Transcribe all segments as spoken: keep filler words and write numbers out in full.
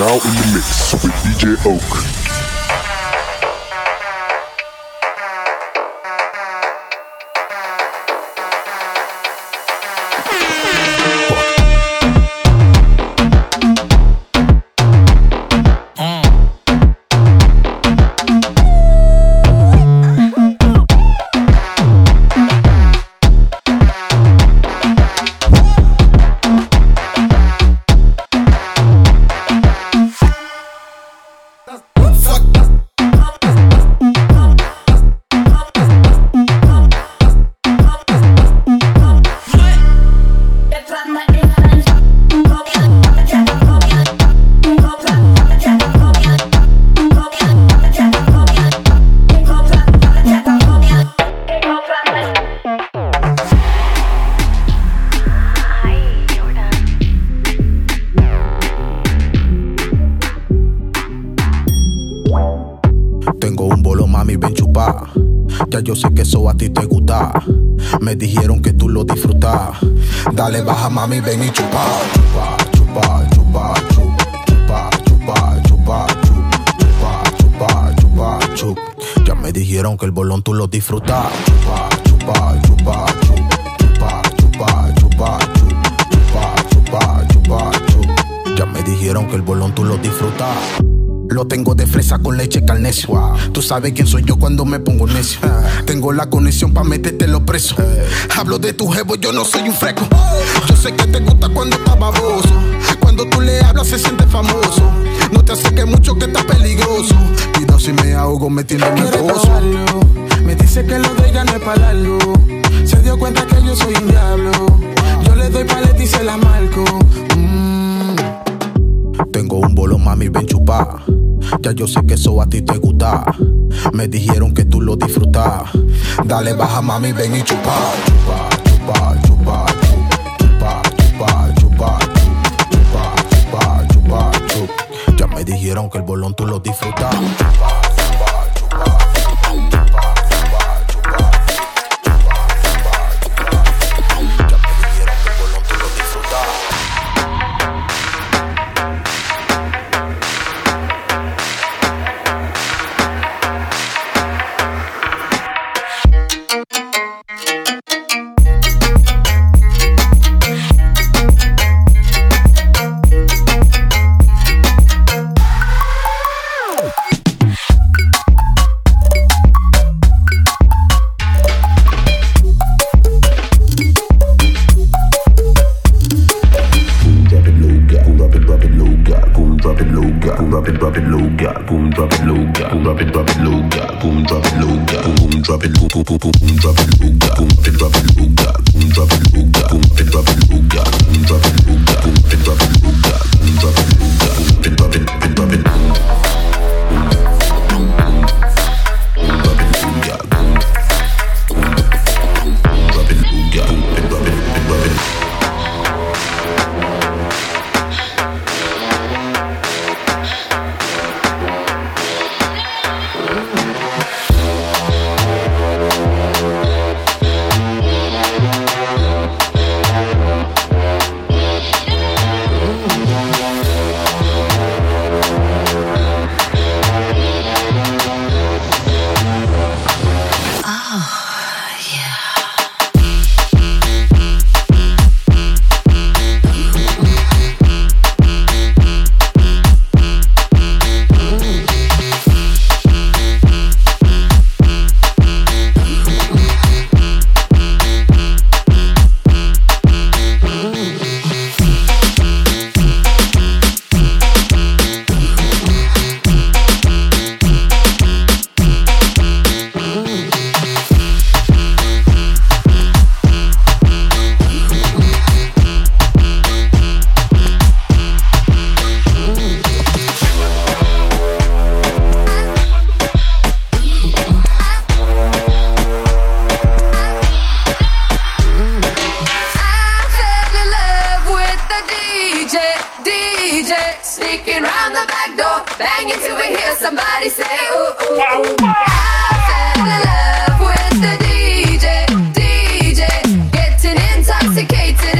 are now in the mix with D J Oak. Yo sé que eso a ti te gusta. Me dijeron que tú lo disfrutas. Dale baja mami, ven y chupa. Chupa, chupa, chupa, chupa, chupa, chupa, chupa, chupa, chupa, chupa. Ya me dijeron que el bolón tú lo disfrutas. Chupa, chupa, chupa, chupa, chupa, chupa, chupa, chupa, chupa. Ya me dijeron que el bolón tú lo disfrutas. Lo tengo de fresa con leche carnesio. Wow. Tú sabes quién soy yo cuando me pongo necio. Uh. Tengo la conexión pa' meterte los presos. Uh. Hablo de tu jevo, yo no soy un fresco. Uh. Yo sé que te gusta cuando estás baboso. Cuando tú le hablas se siente famoso. No te acerques mucho que estás peligroso. Cuidado si me ahogo, me tiene nervioso. Me dice que lo de ella no es para darlo. Se dio cuenta que yo soy un diablo. Yo le doy paleta y se la marco. Mm. Tengo un bolo, mami, ven chupá. Ya yo sé que eso a ti te gusta. Me dijeron que tú lo disfrutas. Dale baja mami, ven y chupa. Chupa, chupa, chupa, chupa, chupa, chupa, chupa, chupa, chupa, chupa. Ya me dijeron que el bolón tú lo disfrutas.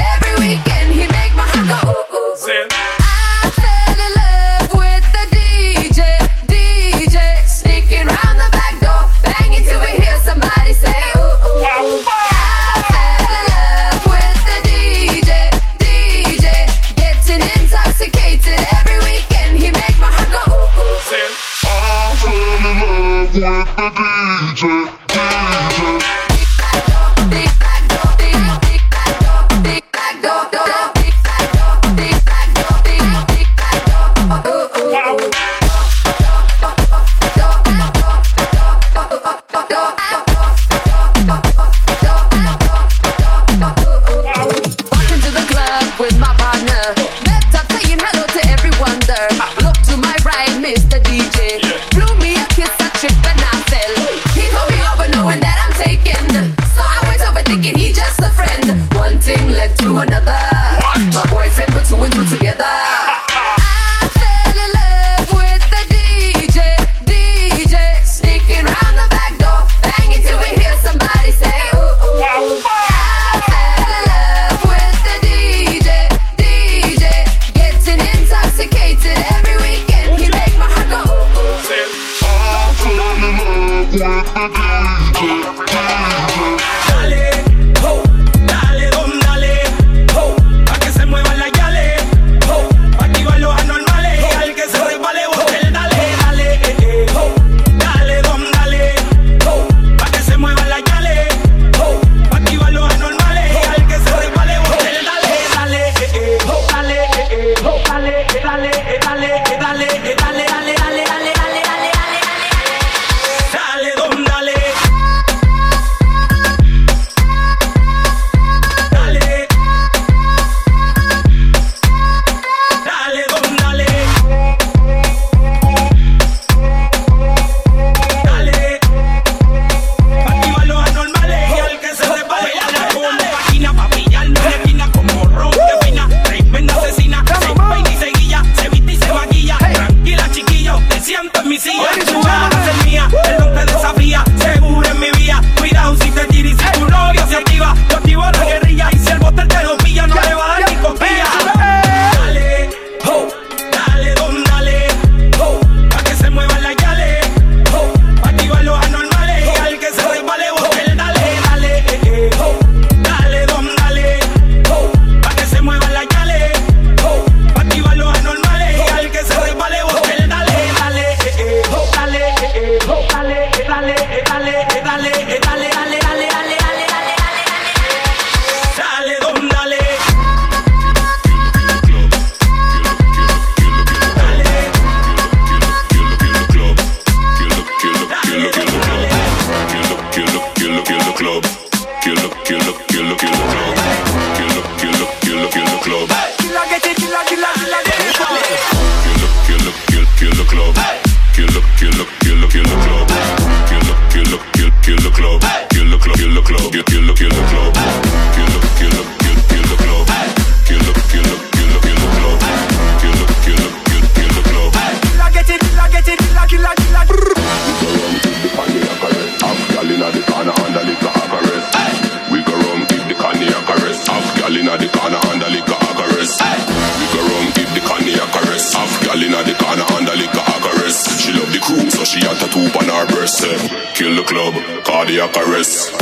Every weekend he make my heart go ooh ooh. I fell in love the D J, D J. Kill the club, cardiac arrest.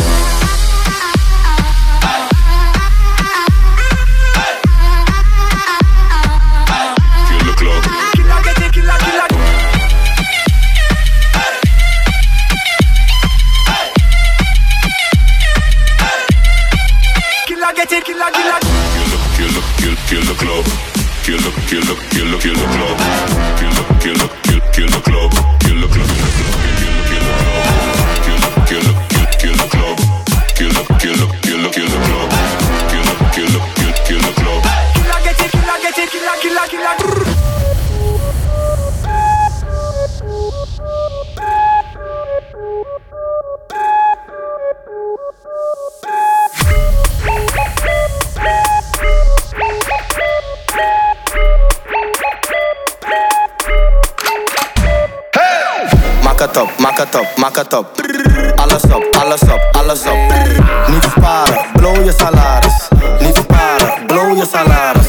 Up. Alles op, alles op, alles op. Niet sparen, blow je salaris. Niet sparen, blow je salaris.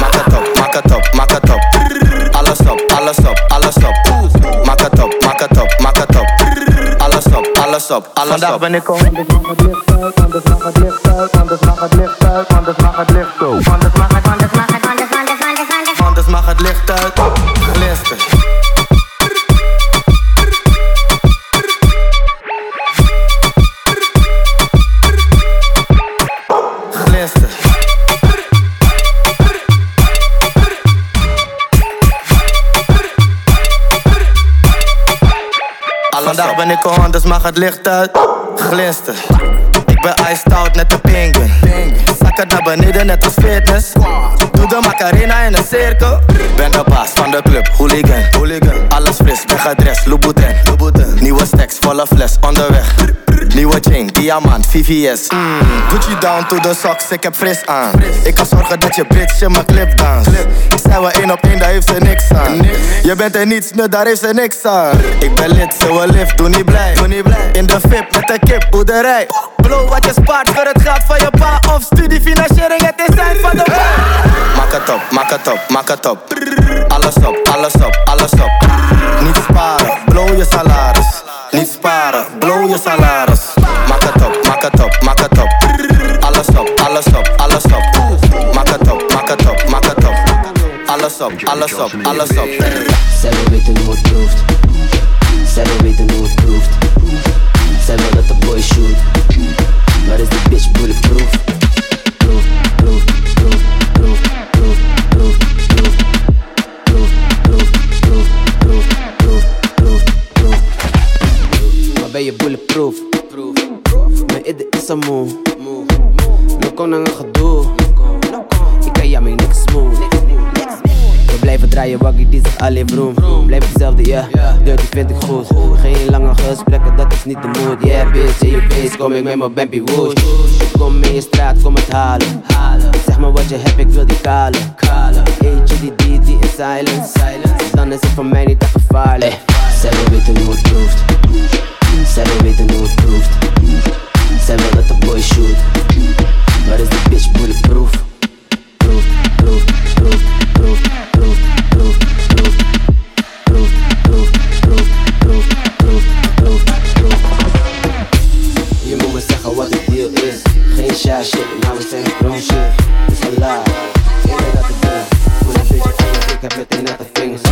Maak het op, maak het op, maak het op. Alles op, alles op, alles op. Maak het op, maak het op, maak het op. Alles op, alles op, alles op. Vandaag ben ik al. Anders mag het licht uit, anders mag het licht uit, anders mag het licht uit, anders mag het licht uit. Anders mag het, anders mag het, anders mag het, anders mag het. Anders mag het licht uit, lichten. Nicole Anders, maar het licht uit. Glinster. Ik ben iced out, net de penguin. Zak het naar beneden, net als fitness. Doe de Macarena in een cirkel. Ben de baas van de club, hooligan. Hooligan. Alles fris, ben gedrest, Louboutin. Louboutin. Nieuwe stacks, volle fles, onderweg. Nieuwe chain, diamant, V V S. Mm. Gucci down to the socks, ik heb fris aan. Ik kan zorgen dat je bitch in mijn clip danst. Zijn we één op één, daar heeft ze niks aan. Je bent er niets, nu daar heeft ze niks aan. Ik ben lid, zo we live, doe niet blij. In de V I P met de kip, boerderij. Blow wat je spaart voor het geld van je pa. Of studiefinanciering, het is zijn van de pa. Maak het op, maak het op, maak het op. Alles op, alles op, alles op. Niet sparen, blow je salaris. Niet sparen, blow je salaris. Maak het op, maak het op, maak het op. Alles op, alles op, alles op. Maak het op, maak het op, maak het op. Alles op, alles op, alles op. Zij wil weten hoe het proeft. Zij wil weten hoe het proeft. Zij wil dat de boy shoot. Maar is die bitch bulletproof? Proof, proof, proof, proof, proof, proof, proof. Proof, proof, proof, proof, proof, proof, proof. Maar ben je bulletproof? Mijn idde is een moe. Nu kom dan een gedoe. Ik kan jou mee niks smooth. We blijven draaien, waggie, die zit alleen vroom. Blijf hetzelfde, ja, yeah. Dirty vind ik goed. Geen lange gesprekken, dat is niet de mood. Yeah, bitch, in je face kom ik met mijn Bambi Woosh. Kom in je straat, kom het halen. Zeg maar wat je hebt, ik wil die kale. Eentje die die die in silence. Dan is het voor mij niet echt gevaarlijk. Hey. Zij wil weten hoe het proeft. Zij wil weten hoe het proeft. Zij wil dat de boy shoot. Maar is die bitch bulletproof? Proof, proof, proof, proof. Shy shit, now we saying grown shit. It's a lie. Ain't yeah, got the deal. Put a bitch on your dick, I bet they not the fingers.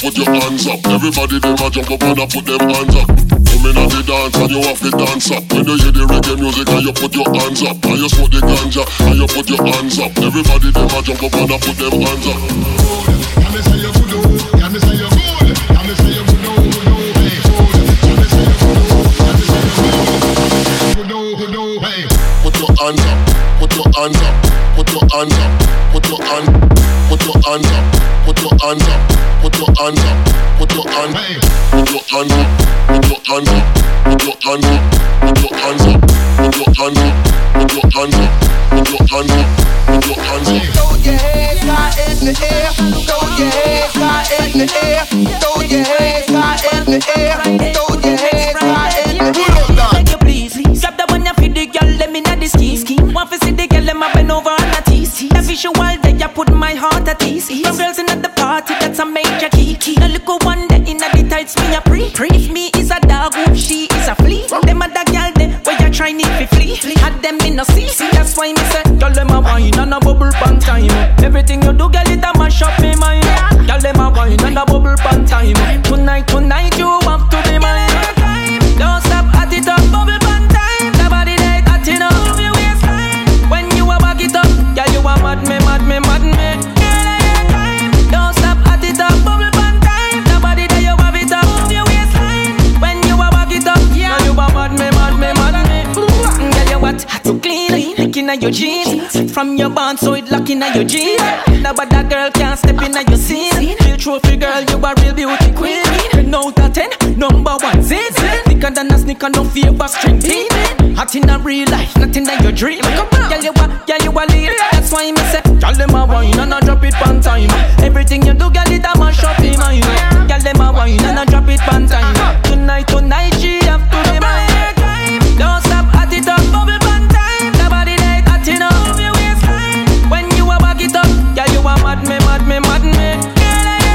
Put your hands up, everybody they might jump up and I put them hands up. Come in at the dance and you have to dance up. When you hear the reggae music and you put your hands up. And you smoke the ganja and you put your hands up. Everybody they might jump up and I put them hands up. Can they say you're good? Can they say you're good? Can they say you're good? Hey, can they say you're good? Can they say you're good? Hey, put your hands up, put your hands up, put your hands up, put your hands up, put your hands up, put your hands up. Put your hands up, put your hands up, put your hands up, put your hands up, put your hands up, put your hands up, put your hands up, put your hands up, put your hands up, put your hands up. Throw your hands high in the air, throw your hands high in the air, throw your hands high in the air, throw your hands high in the air. Thank you, please. Stop the one you feed the girl, let me know the ski ski. One for see the girl, let me bend over on the T C. Every show all day, I put my heart at ease. Some girls in the party, that's a major. The little one that in the tights me a pre. If me is a dog, who she is a flea. Them other girl there, where you trying if you flee. Had them in a see, that's why me say, girl them a wine and a bubble pan time. Everything you do, girl it a mash up me mind. Girl them a wine and a bubble pan time. Tonight, tonight you have to be mine. Don't stop at it up, bubble pan time. The body that hot enough, when you a in your jeans. From your band, so it lock in your jeans. Now but that girl can't step in your scene. Real trophy girl, you a real beauty queen. Turn out a ten, number one zin. Snicker than a snicker, no fear for string bean. Hot in a real life, nothing in your dream. Girl, you a, girl, you a lead. That's why me say, girl, them a wine and a drop it one time. Everything you do, girl, it a mash up in mine. Girl, them a wine and a drop it one time. Tonight, tonight, she have to be mine. Don't stop at it up, bubble band time. The body that hot enough you waistline. When you a back it up, yeah, you a mad me, mad me, mad me. Girl, I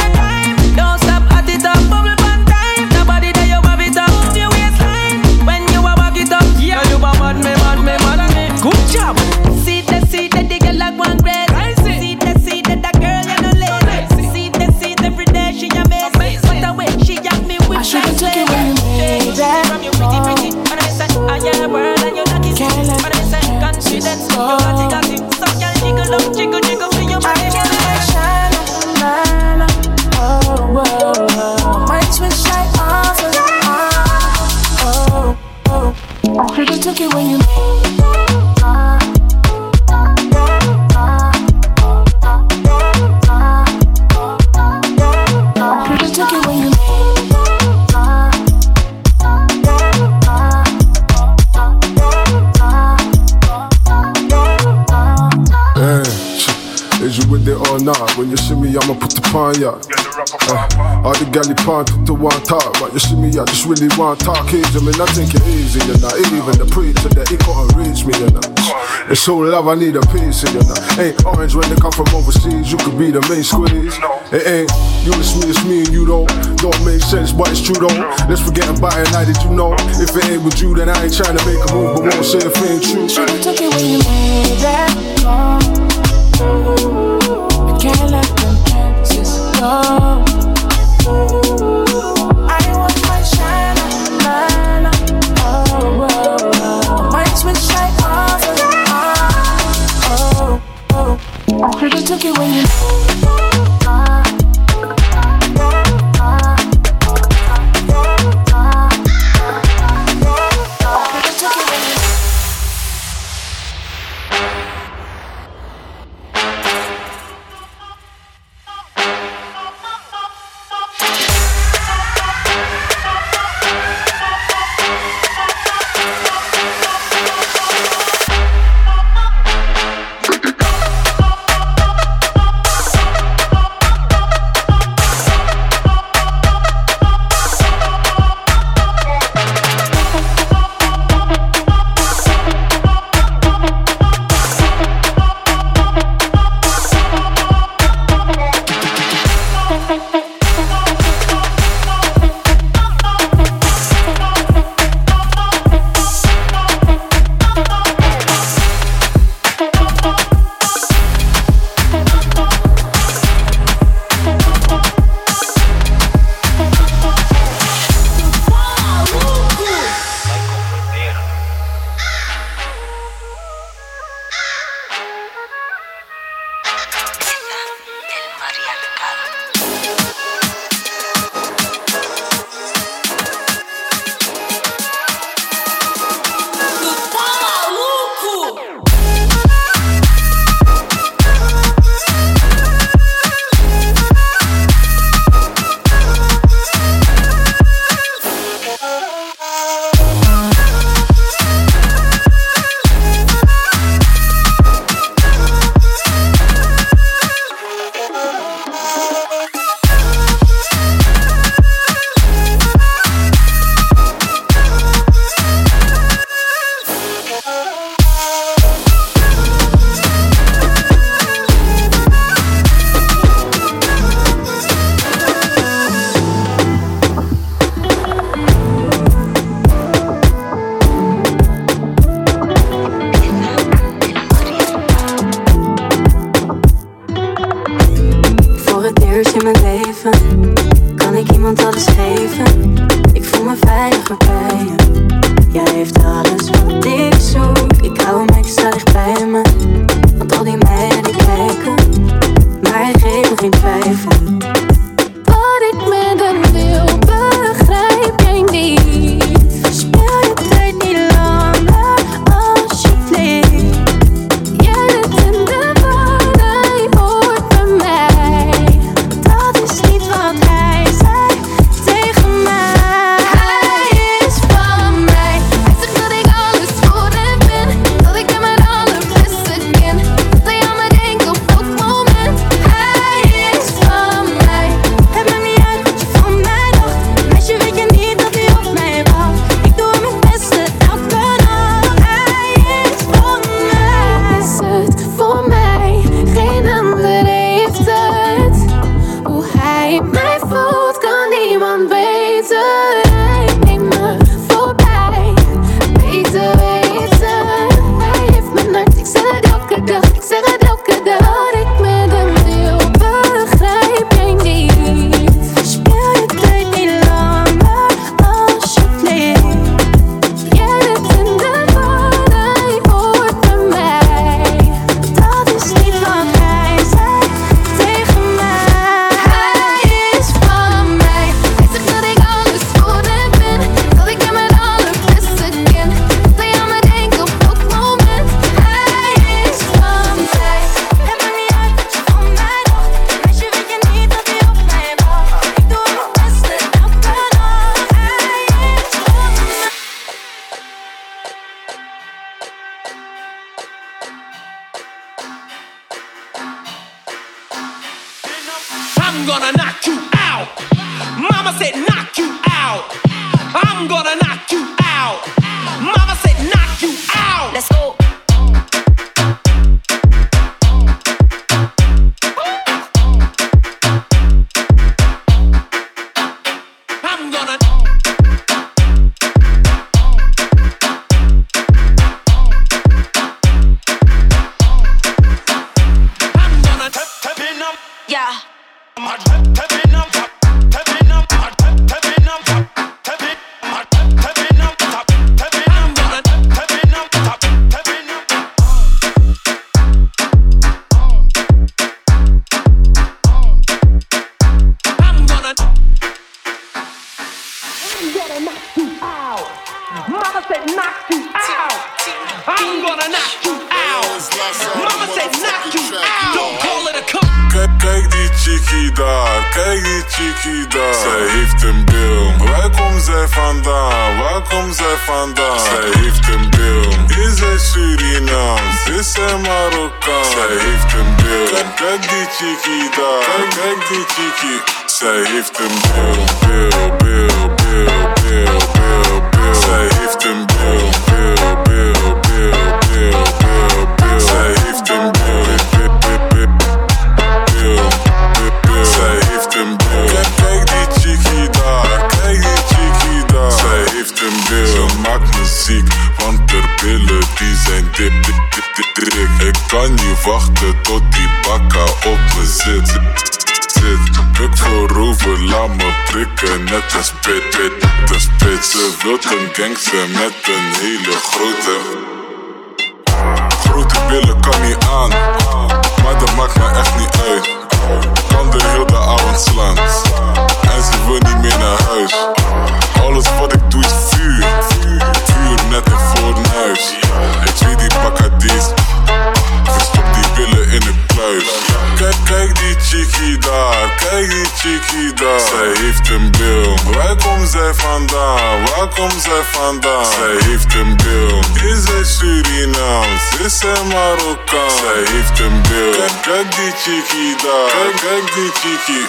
ain't time. Don't stop at it up, bubble band time. The body that you have it up, you waistline. When you a back it up, yeah, you a mad me, mad me, mad me. Good job. See the see that they get like one grade. See the see that that girl you no late. See the see every day she amazing. What the way she got me with that. I am a world and you're not kissing. But I said confidence, you're not kissing. So can jiggle up, jiggle, jiggle for your body. I oh, oh, oh. My twitch light off and on, oh, oh. I could've took it when you I could've took it when you or not. When you see me, I'ma put the pan ya. Uh, all the galley pan took the one talk. But you see me, I just really want talk. Age, I mean, I think it easy, you know. Even the preacher that he couldn't reach me, you know. It's so love, I need a piece, you know. Ain't orange when they come from overseas. You could be the main squeeze. It ain't you, it's me, it's me and you, though. Don't make sense, but it's true, though. Let's forget about it, now that you know. If it ain't with you, then I ain't trying to make a move. But won't say if it ain't true. You took it when you made that call. Can't let them chances go. I want my shine, man. Oh, oh, oh. My switch light off and on. Oh, oh. I could've took it when you. I'm gonna knock you out. Mama said knock you out. I'm gonna knock you out. Mama said knock you out. Let's go. Gangster met een hele grote. Grote billen kan niet aan, maar dat maakt me echt niet uit. Kan de hele avond slaan, en ze wil niet meer naar huis. Alles wat ik doe is vuur, vuur net en voor een huis. Ik zie die pakadies, verstop die billen in een kluis. Kijk, kijk die chickie daar, kijk die chickie daar. Zij heeft een bil, waar komt zij vandaan? Waar komt zij vandaan? Zij heeft een bil, is zij Surinaams? Is zij Marokkaan? Zij heeft een bil, kijk, kijk die chickie daar, kijk, kijk die chickie.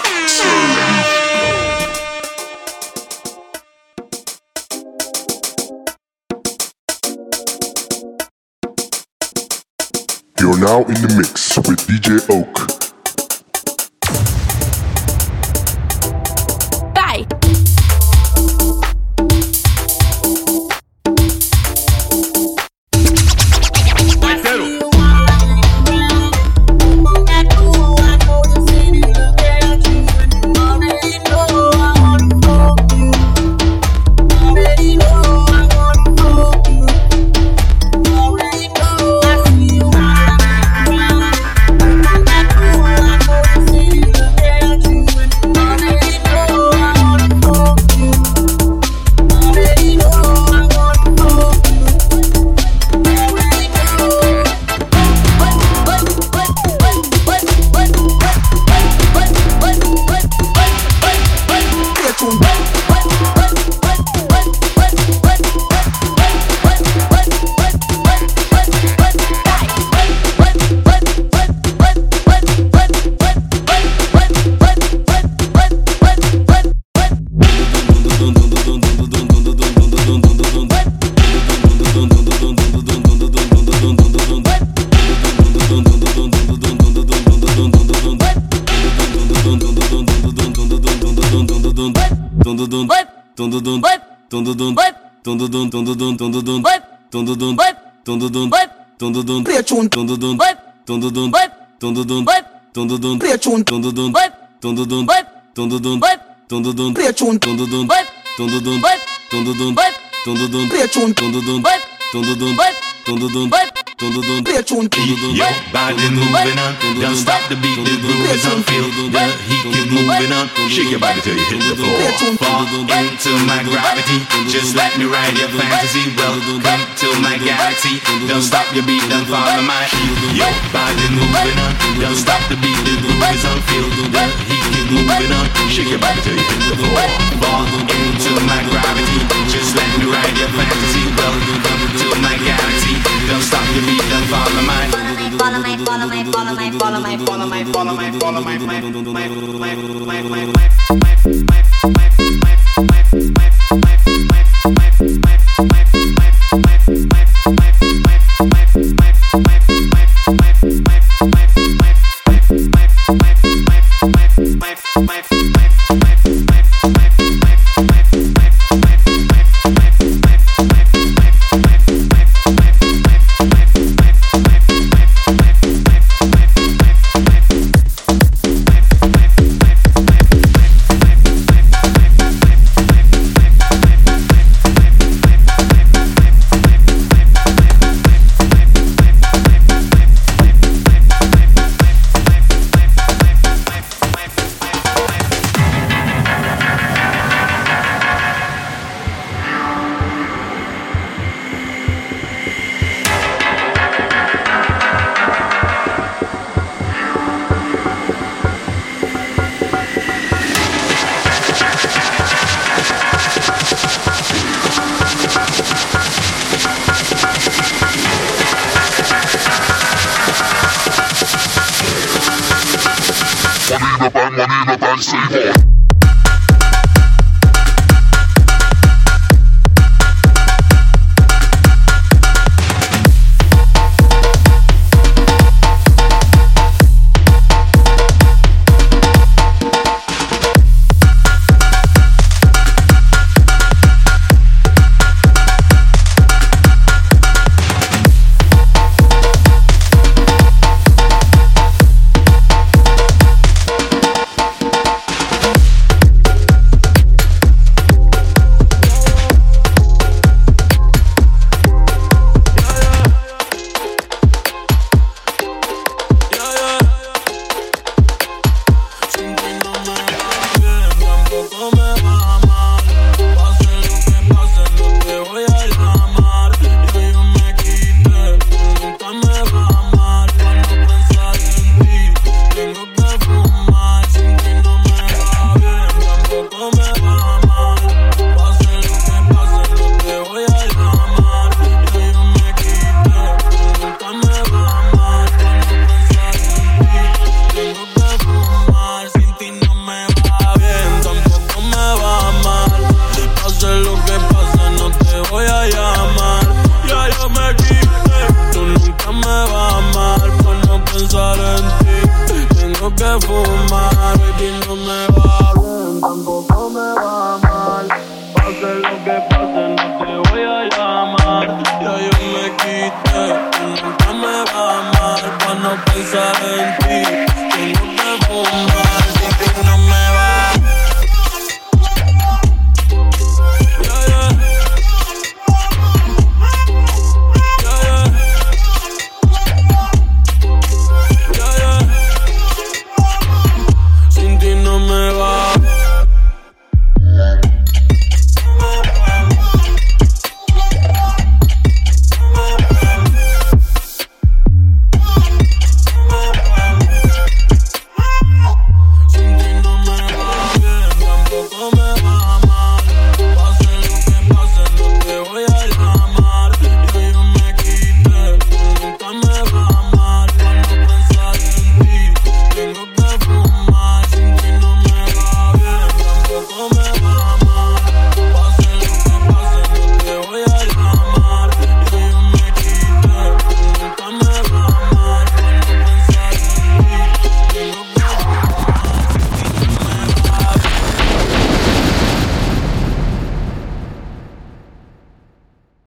You're now in the mix with D J Oak. Your body moving on, don't stop the beat, the groove is on, feel the heat keep moving on. Shake your body till you hit the floor, fall into my gravity, just let me ride your fantasy. Welcome to my galaxy, don't stop your beat, don't follow my heat. Your body moving on, don't stop the beat, the groove is on, feel the heat keep moving on. Shake your body till you hit the floor, fall into my gravity, just let me ride your fantasy. Welcome to my galaxy, don't stop your beat, don't follow my heat. follow my, follow my, follow my, follow my, follow my, follow my, follow my, my, my, my, my, my, Fumar, baby, no me